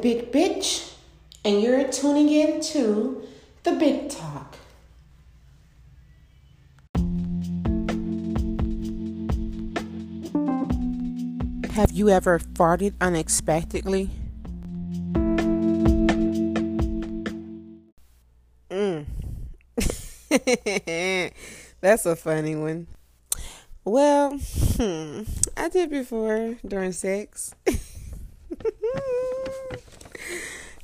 the Big Bitch, and you're tuning in to the Big Talk. Have you ever farted unexpectedly? That's a funny one. Well, I did before during sex.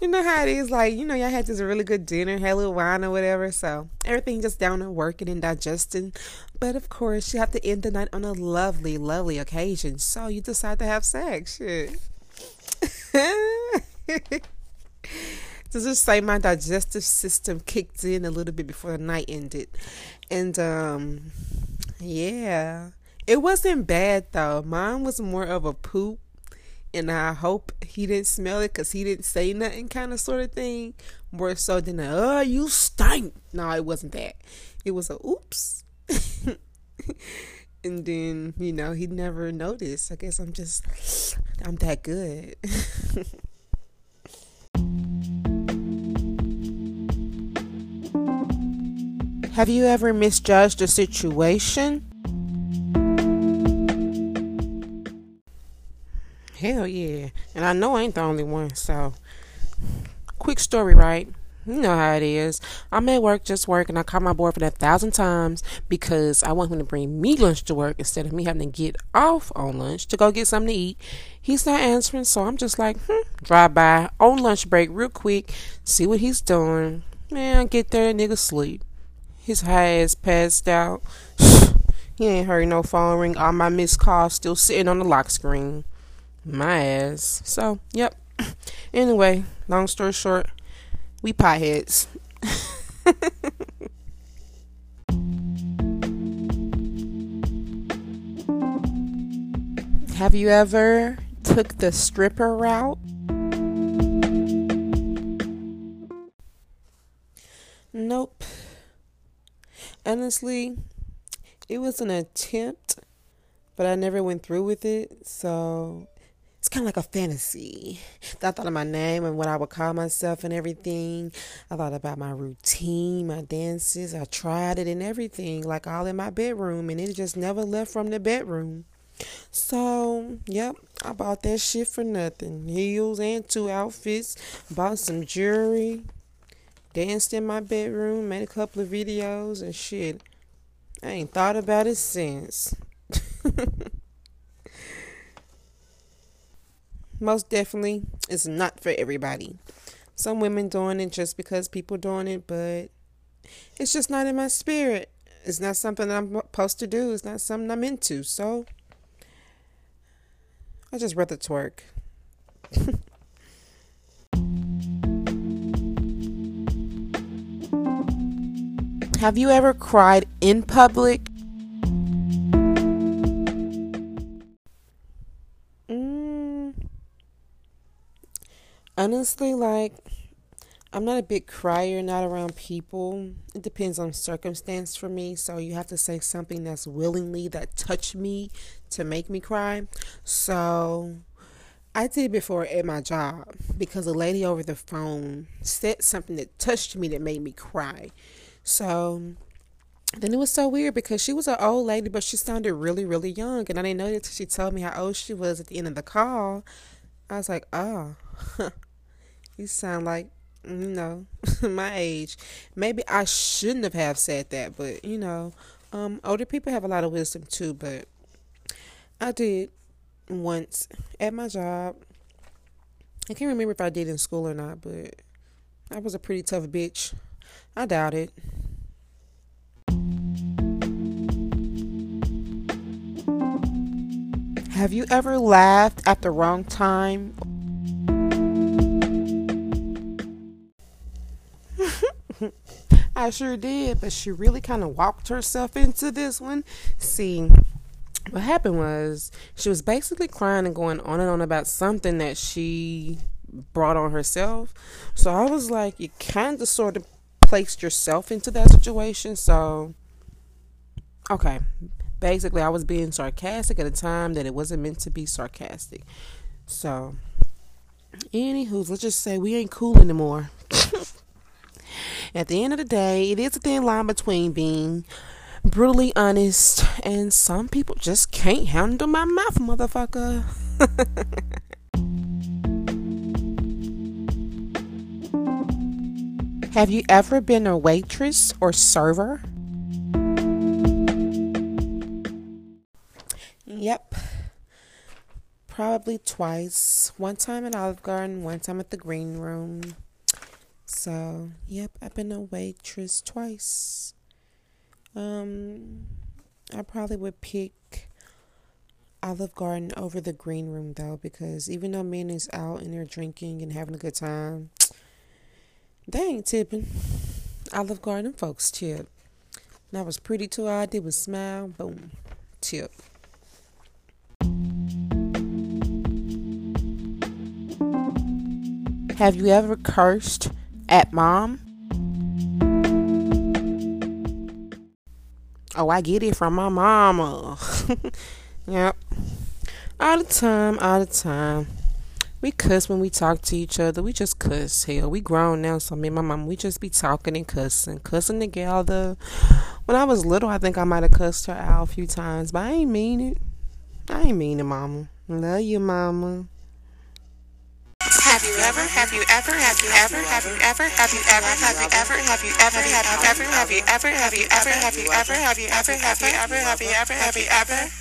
You know how it is, like, you know, y'all had this really good dinner, had a little wine or whatever, so everything just down and working and digesting. But of course, you have to end the night on a lovely, lovely occasion, so you decide to have sex. Shit. Let's just say my digestive system kicked in a little bit before the night ended. And, yeah. It wasn't bad, though. Mine was more of a poop. And I hope he didn't smell it because he didn't say nothing kind of sort of thing. More so than a, oh, you stink. No, it wasn't that. It was a oops. And then, you know, he never noticed. I guess I'm that good. Have you ever misjudged a situation? Hell yeah. And I know I ain't the only one, so. Quick story, right? You know how it is. I'm at work, just work, and I call my boyfriend 1,000 times because I want him to bring me lunch to work instead of me having to get off on lunch to go get something to eat. He's not answering, so I'm just like, drive by on lunch break real quick, see what he's doing. Man, get there, nigga sleep. His high ass passed out. He ain't heard no phone ring. All my missed calls still sitting on the lock screen. My ass. So, yep. Anyway, long story short, we potheads. Have you ever took the stripper route? Nope. Honestly, it was an attempt, but I never went through with it, so it's kind of like a fantasy. I thought of my name and what I would call myself and everything. I thought about my routine, my dances. I tried it and everything, like all in my bedroom, and it just never left from the bedroom. So, yep, I bought that shit for nothing. Heels and 2 outfits, bought some jewelry. Danced in my bedroom, made a couple of videos and shit. I ain't thought about it since. Most definitely, it's not for everybody. Some women doing it just because people doing it, but it's just not in my spirit. It's not something that I'm supposed to do. It's not something I'm into. So, I just rather twerk. Have you ever cried in public? Honestly, like, I'm not a big crier, not around people. It depends on circumstance for me. So you have to say something that's willingly, that touched me to make me cry. So I did it before at my job because a lady over the phone said something that touched me that made me cry. So then it was so weird because she was an old lady, but she sounded really, really young. And I didn't know that until she told me how old she was at the end of the call. I was like, oh, you sound like, you know, my age. Maybe I shouldn't have said that, but, you know, older people have a lot of wisdom too. But I did once at my job. I can't remember if I did in school or not, but I was a pretty tough bitch. I doubt it. Have you ever laughed at the wrong time? I sure did, but she really kind of walked herself into this one. See, what happened was she was basically crying and going on and on about something that she brought on herself. So I was like, you kind of sort of placed yourself into that situation. So, okay, basically I was being sarcastic at a time that it wasn't meant to be sarcastic. So Anywho, let's just say we ain't cool anymore. At the end of the day, it is a thin line between being brutally honest and some people just can't handle my mouth, motherfucker. Have you ever been a waitress or server? Yep. Probably twice. One time at Olive Garden, one time at the Green Room. So, yep, I've been a waitress twice. I probably would pick Olive Garden over the Green Room, though, because even though men is out and they're drinking and having a good time, they ain't tipping. Olive Garden folks tip. And I was pretty too. All I did was smile. Boom. Tip. Have you ever cursed at mom? Oh, I get it from my mama. Yep. All the time. We cuss when we talk to each other. We just cuss. Hell, we grown now, so me and my mom, we just be talking and cussing together. When I was little, I think I might have cussed her out a few times, but I ain't mean it. I ain't mean it, mama. Love you, mama. Have you ever?